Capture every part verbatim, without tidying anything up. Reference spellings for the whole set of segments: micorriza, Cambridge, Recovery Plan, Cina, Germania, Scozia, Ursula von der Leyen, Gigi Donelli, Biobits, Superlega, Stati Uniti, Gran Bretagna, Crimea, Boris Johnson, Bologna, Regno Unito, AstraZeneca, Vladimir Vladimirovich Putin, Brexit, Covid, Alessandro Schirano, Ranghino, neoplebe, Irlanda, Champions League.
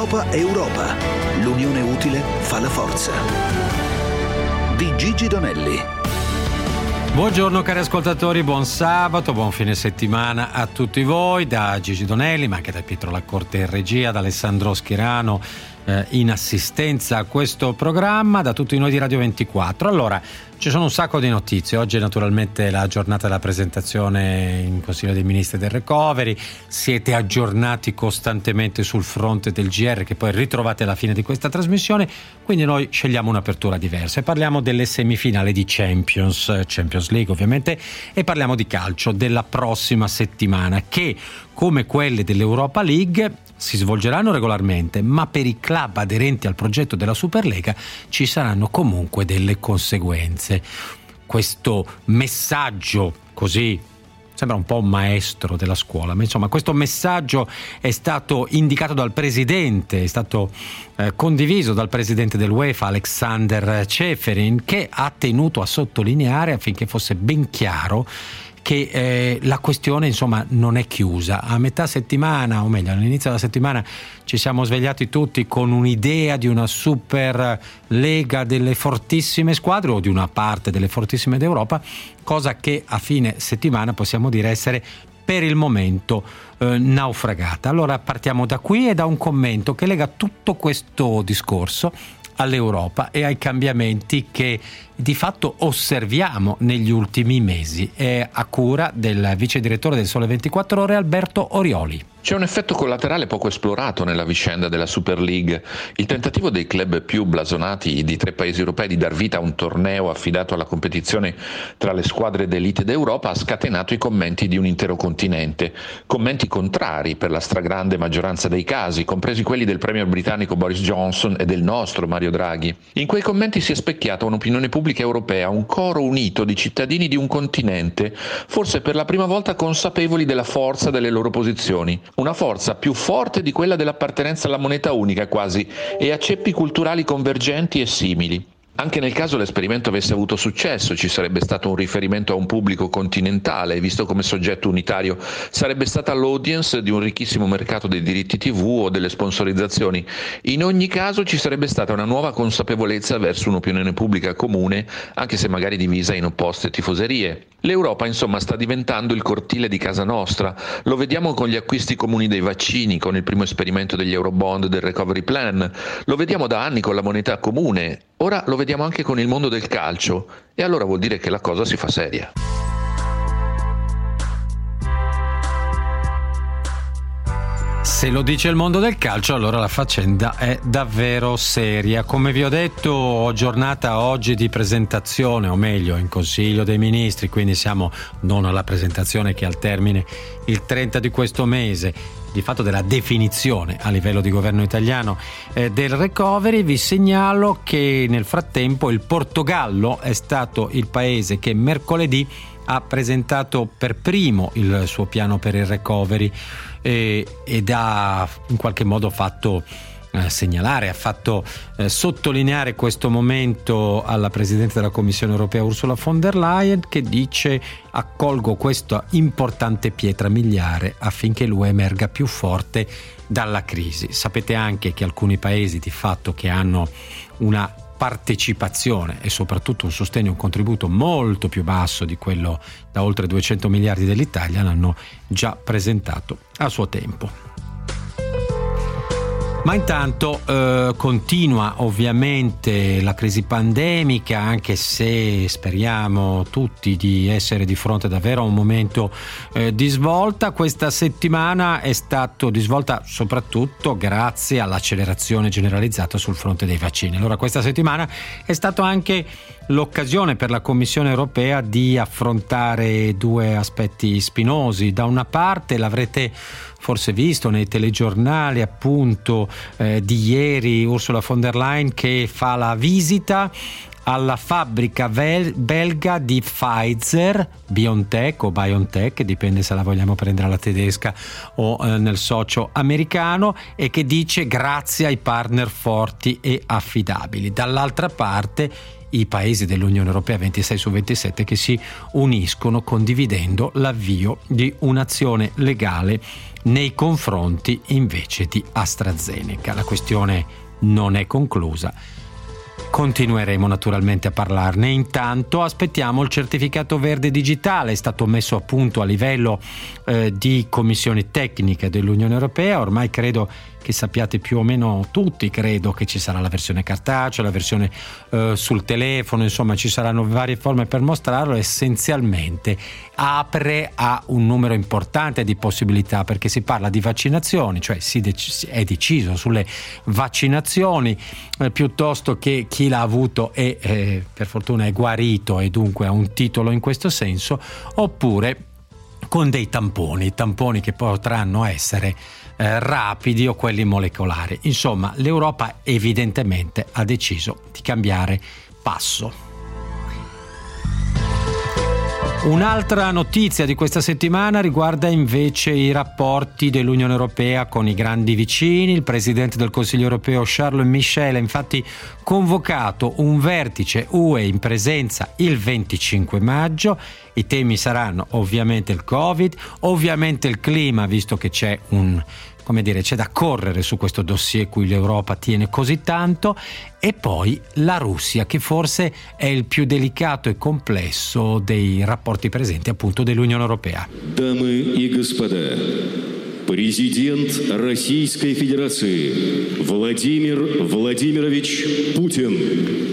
Europa Europa. L'unione utile fa la forza. Di Gigi Donelli. Buongiorno cari ascoltatori, buon sabato, buon fine settimana a tutti voi da Gigi Donelli, ma anche da Pietro Lacorte in regia, da Alessandro Schirano eh, in assistenza a questo programma, da tutti noi di Radio ventiquattro. Allora, ci sono un sacco di notizie. Oggi naturalmente la giornata della presentazione in Consiglio dei Ministri del Recovery, siete aggiornati costantemente sul fronte del G R che poi ritrovate alla fine di questa trasmissione, quindi noi scegliamo un'apertura diversa e parliamo delle semifinali di Champions, Champions League ovviamente, e parliamo di calcio della prossima settimana che, come quelle dell'Europa League, si svolgeranno regolarmente, ma per i club aderenti al progetto della Superlega ci saranno comunque delle conseguenze. Questo messaggio così sembra un po' un maestro della scuola, ma insomma questo messaggio è stato indicato dal presidente, è stato eh, condiviso dal presidente dell'UEFA Alexander Ceferin, che ha tenuto a sottolineare affinché fosse ben chiaro che eh, la questione insomma non è chiusa. A metà settimana, o meglio all'inizio della settimana, ci siamo svegliati tutti con un'idea di una super lega delle fortissime squadre o di una parte delle fortissime d'Europa, cosa che a fine settimana possiamo dire essere per il momento eh, naufragata. Allora partiamo da qui e da un commento che lega tutto questo discorso all'Europa e ai cambiamenti che di fatto osserviamo negli ultimi mesi, è a cura del vice direttore del Sole ventiquattro Ore Alberto Orioli. C'è un effetto collaterale poco esplorato nella vicenda della Super League. Il tentativo dei club più blasonati di tre paesi europei di dar vita a un torneo affidato alla competizione tra le squadre d'elite d'Europa ha scatenato i commenti di un intero continente, commenti contrari per la stragrande maggioranza dei casi, compresi quelli del premier britannico Boris Johnson e del nostro Mario Draghi. In quei commenti si è specchiata un'opinione pubblica europea, un coro unito di cittadini di un continente, forse per la prima volta consapevoli della forza delle loro posizioni. Una forza più forte di quella dell'appartenenza alla moneta unica quasi e a ceppi culturali convergenti e simili. Anche nel caso l'esperimento avesse avuto successo, ci sarebbe stato un riferimento a un pubblico continentale e visto come soggetto unitario sarebbe stata l'audience di un ricchissimo mercato dei diritti tivù o delle sponsorizzazioni. In ogni caso ci sarebbe stata una nuova consapevolezza verso un'opinione pubblica comune, anche se magari divisa in opposte tifoserie. L'Europa insomma sta diventando il cortile di casa nostra, lo vediamo con gli acquisti comuni dei vaccini, con il primo esperimento degli Eurobond, del Recovery Plan, lo vediamo da anni con la moneta comune, ora lo vediamo anche con il mondo del calcio e allora vuol dire che la cosa si fa seria. Se lo dice il mondo del calcio, allora la faccenda è davvero seria. Come vi ho detto, giornata oggi di presentazione, o meglio in Consiglio dei Ministri, quindi siamo non alla presentazione che è al termine il trenta di questo mese, di fatto della definizione a livello di governo italiano eh, del recovery. Vi segnalo che nel frattempo il Portogallo è stato il paese che mercoledì ha presentato per primo il suo piano per il recovery eh, ed ha in qualche modo fatto eh, segnalare, ha fatto eh, sottolineare questo momento alla Presidente della Commissione Europea Ursula von der Leyen, che dice: accolgo questa importante pietra miliare affinché l'U E emerga più forte dalla crisi. Sapete anche che alcuni paesi di fatto che hanno una partecipazione e soprattutto un sostegno, un contributo molto più basso di quello da oltre duecento miliardi dell'Italia, l'hanno già presentato a suo tempo. Ma intanto eh, continua ovviamente la crisi pandemica, anche se speriamo tutti di essere di fronte davvero a un momento eh, di svolta. Questa settimana è stato di svolta soprattutto grazie all'accelerazione generalizzata sul fronte dei vaccini. Allora questa settimana è stato anche l'occasione per la Commissione Europea di affrontare due aspetti spinosi. Da una parte l'avrete forse visto nei telegiornali appunto eh, di ieri, Ursula von der Leyen che fa la visita alla fabbrica vel- belga di Pfizer, BioNTech o BioNTech, dipende se la vogliamo prendere alla tedesca o eh, nel socio americano, e che dice grazie ai partner forti e affidabili. Dall'altra parte i paesi dell'Unione Europea ventisei su ventisette che si uniscono condividendo l'avvio di un'azione legale nei confronti invece di AstraZeneca. La questione non è conclusa, continueremo naturalmente a parlarne. Intanto aspettiamo il certificato verde digitale, è stato messo a punto a livello eh, di commissione tecnica dell'Unione Europea. Ormai credo che sappiate più o meno tutti, credo che ci sarà la versione cartacea, la versione eh, sul telefono, insomma ci saranno varie forme per mostrarlo. Essenzialmente apre a un numero importante di possibilità, perché si parla di vaccinazioni, cioè si dec- è deciso sulle vaccinazioni eh, piuttosto che chi l'ha avuto e eh, per fortuna è guarito e dunque ha un titolo in questo senso, oppure con dei tamponi, tamponi che potranno essere eh, rapidi o quelli molecolari. Insomma, l'Europa evidentemente ha deciso di cambiare passo. Un'altra notizia di questa settimana riguarda invece i rapporti dell'Unione Europea con i grandi vicini. Il presidente del Consiglio Europeo Charles Michel ha infatti convocato un vertice U E in presenza il venticinque maggio. I temi saranno ovviamente il Covid, ovviamente il clima, visto che c'è un come dire, c'è da correre su questo dossier cui l'Europa tiene così tanto, e poi la Russia, che forse è il più delicato e complesso dei rapporti presenti appunto dell'Unione Europea. Dame e господа, Presidente Российской Federazione Vladimir Vladimirovich Putin.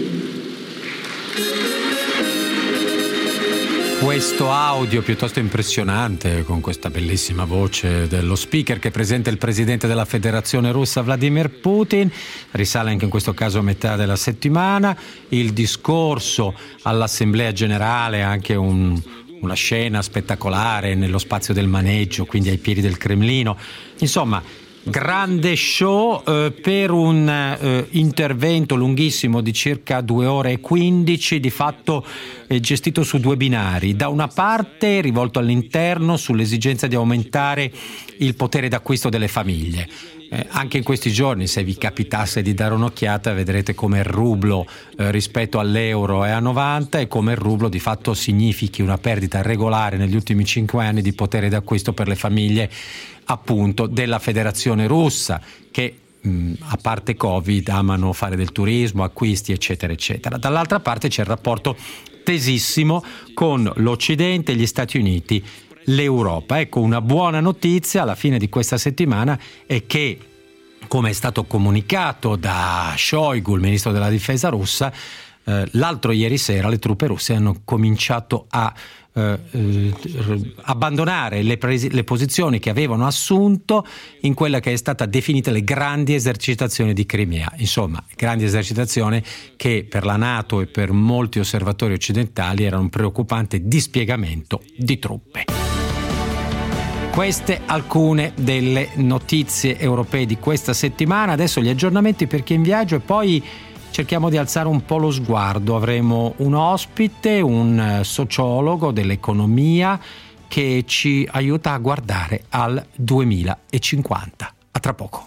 Questo audio piuttosto impressionante, con questa bellissima voce dello speaker che presenta il presidente della Federazione Russa Vladimir Putin, risale anche in questo caso a metà della settimana. Il discorso all'Assemblea Generale, anche un, una scena spettacolare nello spazio del maneggio, quindi ai piedi del Cremlino. Insomma, grande show eh, per un eh, intervento lunghissimo di circa due ore e quindici, di fatto eh, gestito su due binari. Da una parte rivolto all'interno sull'esigenza di aumentare il potere d'acquisto delle famiglie. Eh, anche in questi giorni, se vi capitasse di dare un'occhiata, vedrete come il rublo eh, rispetto all'euro è a novanta e come il rublo di fatto significhi una perdita regolare negli ultimi cinque anni di potere d'acquisto per le famiglie appunto della Federazione Russa, che mh, a parte Covid amano fare del turismo, acquisti eccetera eccetera. Dall'altra parte c'è il rapporto tesissimo con l'Occidente, gli Stati Uniti, l'Europa. Ecco, una buona notizia alla fine di questa settimana è che, come è stato comunicato da Shoigu, il ministro della difesa russa, eh, l'altro ieri sera le truppe russe hanno cominciato a eh, eh, abbandonare le, presi- le posizioni che avevano assunto in quella che è stata definita le grandi esercitazioni di Crimea. Insomma, grandi esercitazioni che per la NATO e per molti osservatori occidentali erano un preoccupante dispiegamento di truppe. Queste alcune delle notizie europee di questa settimana. Adesso gli aggiornamenti per chi è in viaggio e poi cerchiamo di alzare un po' lo sguardo. Avremo un ospite, un sociologo dell'economia che ci aiuta a guardare al duemilacinquanta. A tra poco.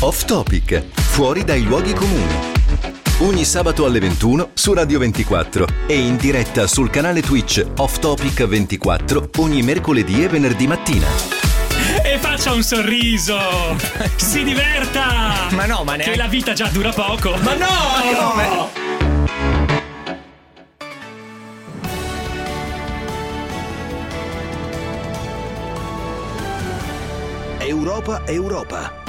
Off Topic, fuori dai luoghi comuni. Ogni sabato alle ventuno su Radio ventiquattro e in diretta sul canale Twitch Off Topic ventiquattro ogni mercoledì e venerdì mattina. E faccia un sorriso! Si diverta! Ma no, ma ne... Che la vita già dura poco! Ma no! Ma no! Ma no! Europa Europa.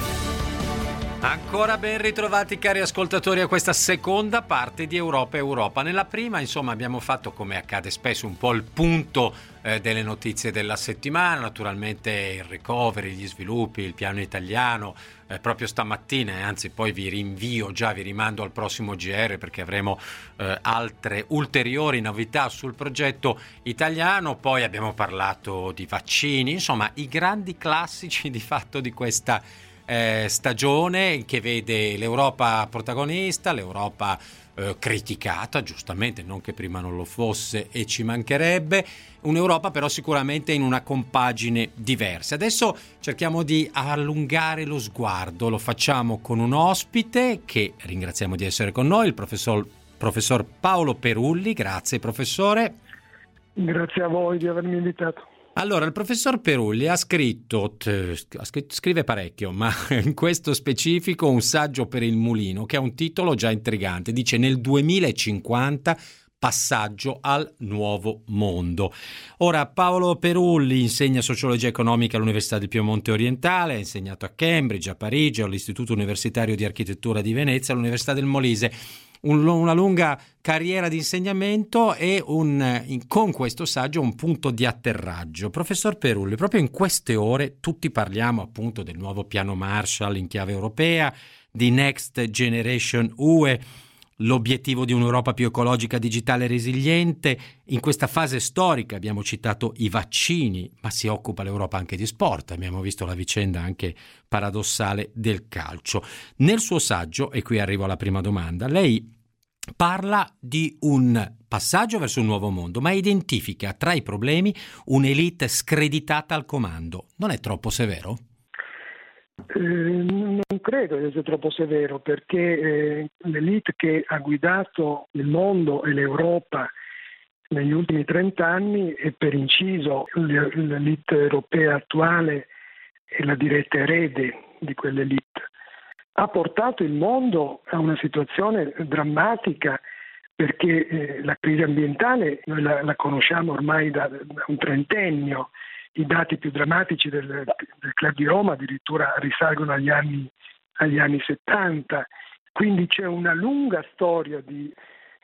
Ancora ben ritrovati cari ascoltatori a questa seconda parte di Europa Europa. Nella prima, insomma, abbiamo fatto, come accade spesso, un po' il punto eh, delle notizie della settimana, naturalmente il recovery, gli sviluppi, il piano italiano. Eh, proprio stamattina, eh, anzi poi vi rinvio già, vi rimando al prossimo G R perché avremo eh, altre ulteriori novità sul progetto italiano. Poi abbiamo parlato di vaccini, insomma i grandi classici di fatto di questa Eh, stagione che vede l'Europa protagonista, l'Europa eh, criticata, giustamente, non che prima non lo fosse e ci mancherebbe, un'Europa però sicuramente in una compagine diversa. Adesso cerchiamo di allungare lo sguardo, lo facciamo con un ospite che ringraziamo di essere con noi, il professor, professor Paolo Perulli. Grazie professore. Grazie a voi di avermi invitato. Allora, il professor Perulli ha scritto, scrive parecchio, ma in questo specifico un saggio per il Mulino che ha un titolo già intrigante, dice nel duemilacinquanta passaggio al nuovo mondo. Ora, Paolo Perulli insegna sociologia economica all'Università di Piemonte Orientale, ha insegnato a Cambridge, a Parigi, all'Istituto Universitario di Architettura di Venezia, all'Università del Molise. Una lunga carriera di insegnamento e un, in, con questo saggio un punto di atterraggio. Professor Perulli, proprio in queste ore tutti parliamo appunto del nuovo piano Marshall in chiave europea, di Next Generation U E, l'obiettivo di un'Europa più ecologica, digitale e resiliente. In questa fase storica abbiamo citato i vaccini, ma si occupa l'Europa anche di sport, abbiamo visto la vicenda anche paradossale del calcio. Nel suo saggio, e qui arrivo alla prima domanda, lei parla di un passaggio verso un nuovo mondo, ma identifica tra i problemi un'elite screditata al comando. Non è troppo severo? Eh, non credo che sia troppo severo, perché eh, l'elite che ha guidato il mondo e l'Europa negli ultimi trent'anni, e per inciso l'elite europea attuale è la diretta erede di quell'elite, ha portato il mondo a una situazione drammatica, perché eh, la crisi ambientale noi la, la conosciamo ormai da, da un trentennio. I dati più drammatici del, del Club di Roma addirittura risalgono agli anni, agli anni settanta, quindi c'è una lunga storia di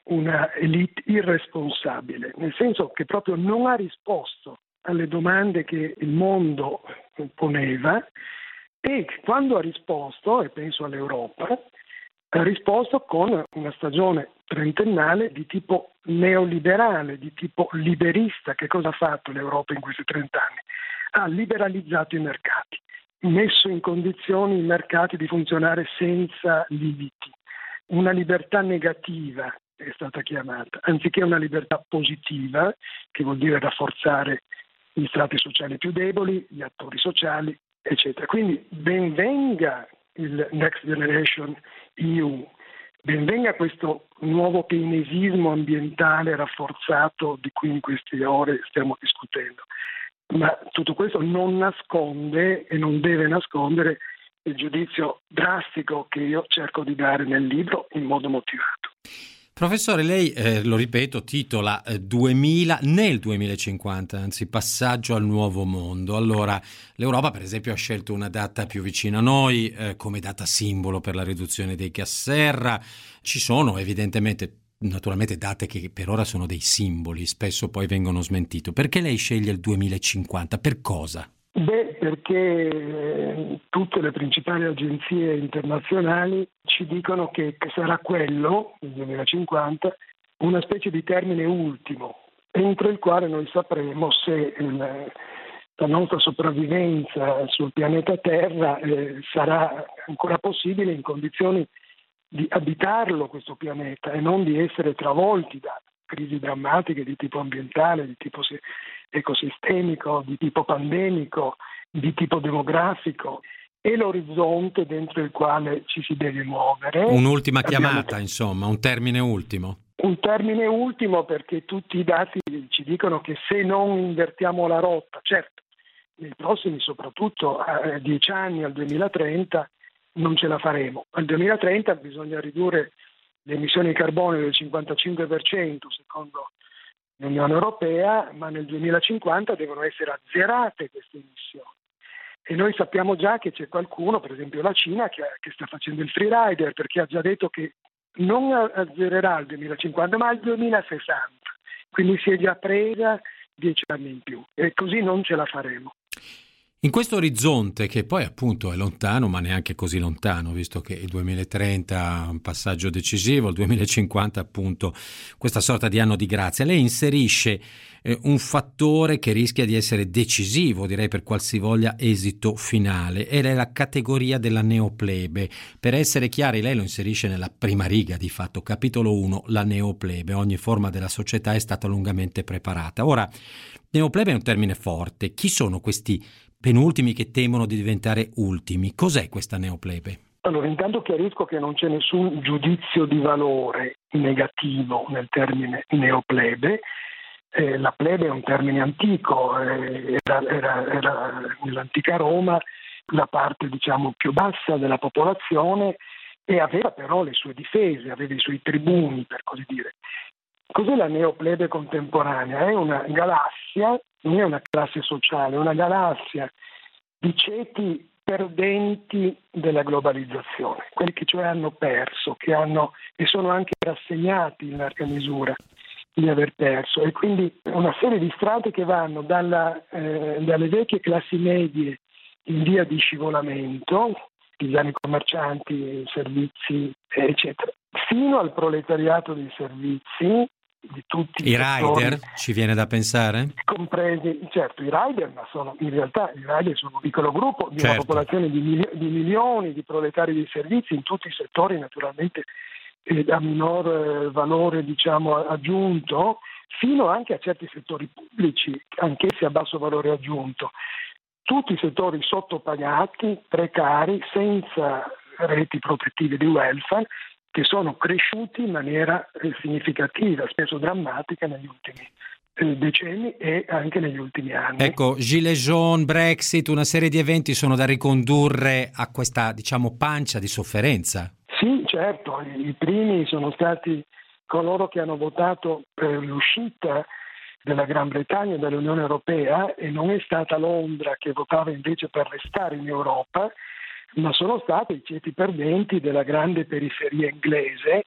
una elite irresponsabile, nel senso che proprio non ha risposto alle domande che il mondo poneva, e quando ha risposto, e penso all'Europa, ha risposto con una stagione trentennale di tipo neoliberale, di tipo liberista. Che cosa ha fatto l'Europa in questi trent'anni? Ha liberalizzato i mercati, messo in condizioni i mercati di funzionare senza limiti. Una libertà negativa è stata chiamata, anziché una libertà positiva, che vuol dire rafforzare gli strati sociali più deboli, gli attori sociali, eccetera. Quindi ben venga il Next Generation E U, benvenga questo nuovo keynesismo ambientale rafforzato di cui in queste ore stiamo discutendo, ma tutto questo non nasconde e non deve nascondere il giudizio drastico che io cerco di dare nel libro in modo motivato. Professore, lei, eh, lo ripeto, titola eh, duemila nel duemilacinquanta, anzi passaggio al nuovo mondo. Allora, l'Europa per esempio ha scelto una data più vicina a noi eh, come data simbolo per la riduzione dei gas serra. Ci sono evidentemente, naturalmente, date che per ora sono dei simboli, spesso poi vengono smentiti. Perché lei sceglie il duemilacinquanta? Per cosa? Beh, perché tutte le principali agenzie internazionali ci dicono che sarà quello, nel duemilacinquanta, una specie di termine ultimo, entro il quale noi sapremo se la nostra sopravvivenza sul pianeta Terra sarà ancora possibile in condizioni di abitarlo questo pianeta e non di essere travolti da crisi drammatiche di tipo ambientale, di tipo ecosistemico, di tipo pandemico, di tipo demografico, e l'orizzonte dentro il quale ci si deve muovere. Un'ultima chiamata, Abbiamo... insomma, un termine ultimo. Un termine ultimo, perché tutti i dati ci dicono che se non invertiamo la rotta, certo, nei prossimi, soprattutto a dieci anni, al duemilatrenta, non ce la faremo. Al duemilatrenta bisogna ridurre le emissioni di carbonio del cinquantacinque per cento, secondo l'Unione Europea, ma nel duemilacinquanta devono essere azzerate queste emissioni. E noi sappiamo già che c'è qualcuno, per esempio la Cina, che, che sta facendo il freerider, perché ha già detto che non azzererà il duemilacinquanta ma il duemilasessanta, quindi si è già presa dieci anni in più e così non ce la faremo. In questo orizzonte, che poi appunto è lontano, ma neanche così lontano, visto che il duemilatrenta è un passaggio decisivo, il duemilacinquanta appunto questa sorta di anno di grazia, lei inserisce eh, un fattore che rischia di essere decisivo, direi, per qualsivoglia esito finale, ed è la categoria della neoplebe. Per essere chiari, lei lo inserisce nella prima riga, di fatto, capitolo uno, la neoplebe. Ogni forma della società è stata lungamente preparata. Ora, neoplebe è un termine forte. Chi sono questi penultimi che temono di diventare ultimi? Cos'è questa neoplebe? Allora, intanto chiarisco che non c'è nessun giudizio di valore negativo nel termine neoplebe. Eh, la plebe è un termine antico, eh, era, era, era nell'antica Roma la parte, diciamo, più bassa della popolazione, e aveva però le sue difese, aveva i suoi tribuni, per così dire. Cos'è la neoplebe contemporanea? È una galassia, non è una classe sociale, è una galassia di ceti perdenti della globalizzazione, quelli che cioè hanno perso, che hanno e sono anche rassegnati in larga misura di aver perso, e quindi una serie di strati che vanno dalla, eh, dalle vecchie classi medie in via di scivolamento, artigiani commercianti, servizi, eccetera, fino al proletariato dei servizi, di tutti i rider, ci viene da pensare? Compresi, certo, i rider, ma sono in realtà i rider sono un piccolo gruppo di, certo, una popolazione di, milio- di milioni di proletari dei servizi in tutti i settori, naturalmente eh, a minor eh, valore, diciamo, aggiunto, fino anche a certi settori pubblici, anch'essi a basso valore aggiunto. Tutti i settori sottopagati, precari, senza reti protettive di welfare, che sono cresciuti in maniera eh, significativa, spesso drammatica, negli ultimi eh, decenni e anche negli ultimi anni. Ecco, Gilets Jaunes, Brexit, una serie di eventi sono da ricondurre a questa, diciamo, pancia di sofferenza. Sì, certo, i, i primi sono stati coloro che hanno votato per l'uscita della Gran Bretagna dall'Unione Europea, e non è stata Londra che votava invece per restare in Europa, ma sono stati i ceti perdenti della grande periferia inglese.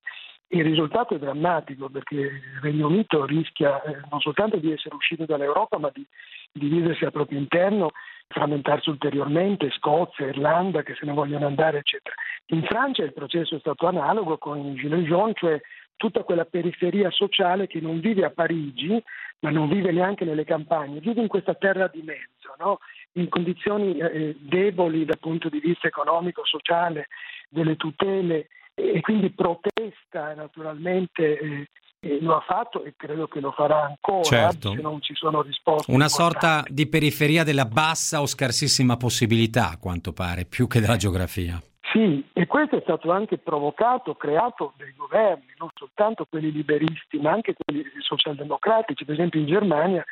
Il risultato è drammatico, perché il Regno Unito rischia eh, non soltanto di essere uscito dall'Europa, ma di dividersi al proprio interno, frammentarsi ulteriormente, Scozia, Irlanda che se ne vogliono andare, eccetera. In Francia il processo è stato analogo con il Gilets Jaunes, cioè tutta quella periferia sociale che non vive a Parigi, ma non vive neanche nelle campagne, vive in questa terra di mezzo, no? In condizioni eh, deboli dal punto di vista economico, sociale, delle tutele, e quindi protesta naturalmente, eh, eh, lo ha fatto e credo che lo farà ancora, certo, se non ci sono risposte. Una sorta di periferia della bassa o scarsissima possibilità, a quanto pare, più che della geografia. Sì, e questo è stato anche provocato, creato dai governi, non soltanto quelli liberisti, ma anche quelli socialdemocratici. Per esempio in Germania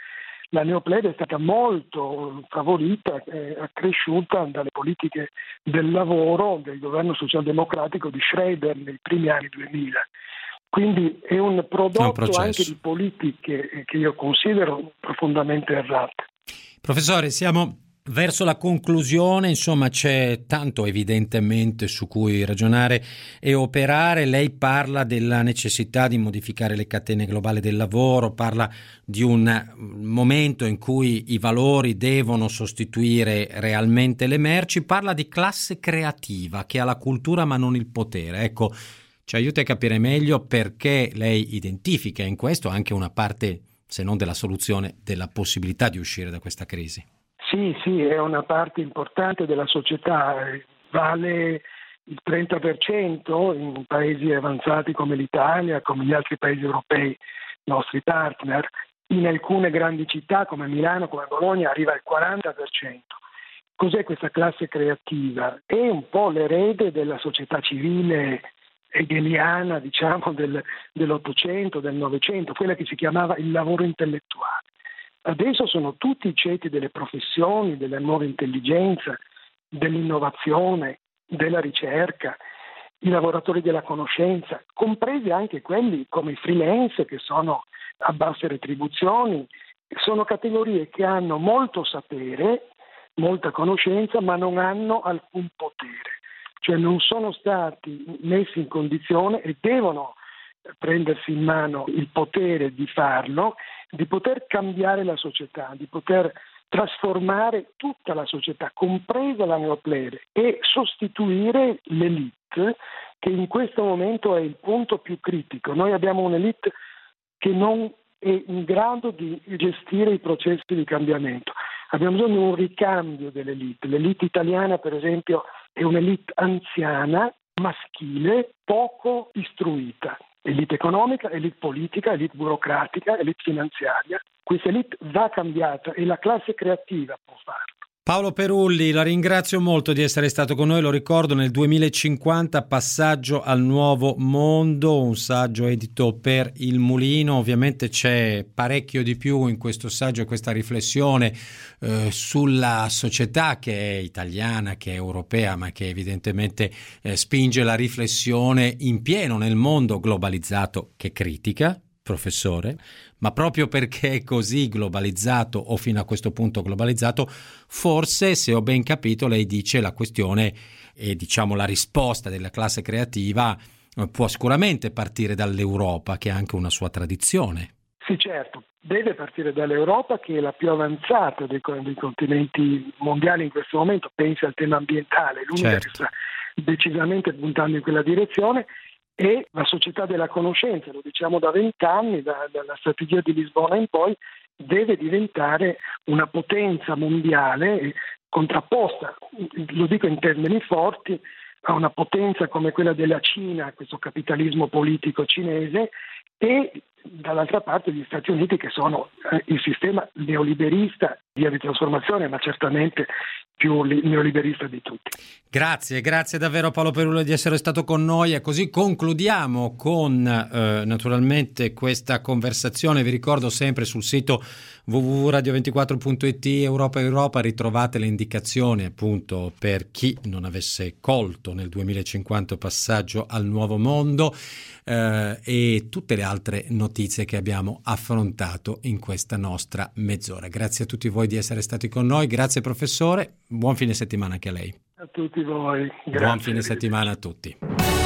la neoplebe è stata molto favorita e eh, accresciuta dalle politiche del lavoro del governo socialdemocratico di Schröder nei primi anni duemila. Quindi è un prodotto è un anche di politiche che io considero profondamente errate. Professore, siamo verso la conclusione, insomma c'è tanto evidentemente su cui ragionare e operare. Lei parla della necessità di modificare le catene globali del lavoro, parla di un momento in cui i valori devono sostituire realmente le merci, parla di classe creativa che ha la cultura ma non il potere. Ecco, ci aiuta a capire meglio perché lei identifica in questo anche una parte, se non della soluzione, della possibilità di uscire da questa crisi. Sì, sì, è una parte importante della società, vale il trenta per cento in paesi avanzati come l'Italia, come gli altri paesi europei, nostri partner. In alcune grandi città come Milano, come Bologna, arriva al quaranta per cento. Cos'è questa classe creativa? È un po' l'erede della società civile hegeliana, diciamo, del, dell'Ottocento, del Novecento, quella che si chiamava il lavoro intellettuale. Adesso sono tutti i ceti delle professioni, della nuova intelligenza, dell'innovazione, della ricerca, i lavoratori della conoscenza, compresi anche quelli come i freelance che sono a basse retribuzioni. Sono categorie che hanno molto sapere, molta conoscenza, ma non hanno alcun potere, cioè non sono stati messi in condizione e devono prendersi in mano il potere di farlo, di poter cambiare la società, di poter trasformare tutta la società, compresa la neoplebe, e sostituire l'elite, che in questo momento è il punto più critico. Noi abbiamo un'elite che non è in grado di gestire i processi di cambiamento. Abbiamo bisogno di un ricambio dell'elite. L'elite italiana, per esempio, è un'elite anziana, maschile, poco istruita. Elite economica, elite politica, elite burocratica, elite finanziaria. Questa elite va cambiata e la classe creativa può farlo. Paolo Perulli, la ringrazio molto di essere stato con noi. Lo ricordo, nel duemilacinquanta, passaggio al nuovo mondo, un saggio edito per il Mulino. Ovviamente c'è parecchio di più in questo saggio e questa riflessione eh, sulla società, che è italiana, che è europea, ma che evidentemente eh, spinge la riflessione in pieno nel mondo globalizzato che critica, professore, ma proprio perché è così globalizzato, o fino a questo punto globalizzato, forse, se ho ben capito, lei dice la questione e diciamo la risposta della classe creativa può sicuramente partire dall'Europa, che ha anche una sua tradizione. Sì, certo, deve partire dall'Europa, che è la più avanzata dei, dei continenti mondiali in questo momento. Pensa al tema ambientale, l'unica certo. che sta decisamente puntando in quella direzione. E la società della conoscenza, lo diciamo da vent'anni, da, dalla strategia di Lisbona in poi, deve diventare una potenza mondiale contrapposta, lo dico in termini forti, a una potenza come quella della Cina, questo capitalismo politico cinese, e dall'altra parte gli Stati Uniti, che sono il sistema neoliberista, via di trasformazione, ma certamente più neoliberista di tutti. Grazie, grazie davvero Paolo Perulli di essere stato con noi, e così concludiamo con eh, naturalmente questa conversazione. Vi ricordo sempre sul sito w w w punto radio ventiquattro punto i t Europa Europa ritrovate le indicazioni, appunto, per chi non avesse colto nel duemilacinquanta passaggio al nuovo mondo eh, e tutte le altre notizie che abbiamo affrontato in questa nostra mezz'ora. Grazie a tutti voi di essere stati con noi, grazie professore. Buon fine settimana anche a lei. A tutti voi. Grazie. Buon fine settimana a tutti.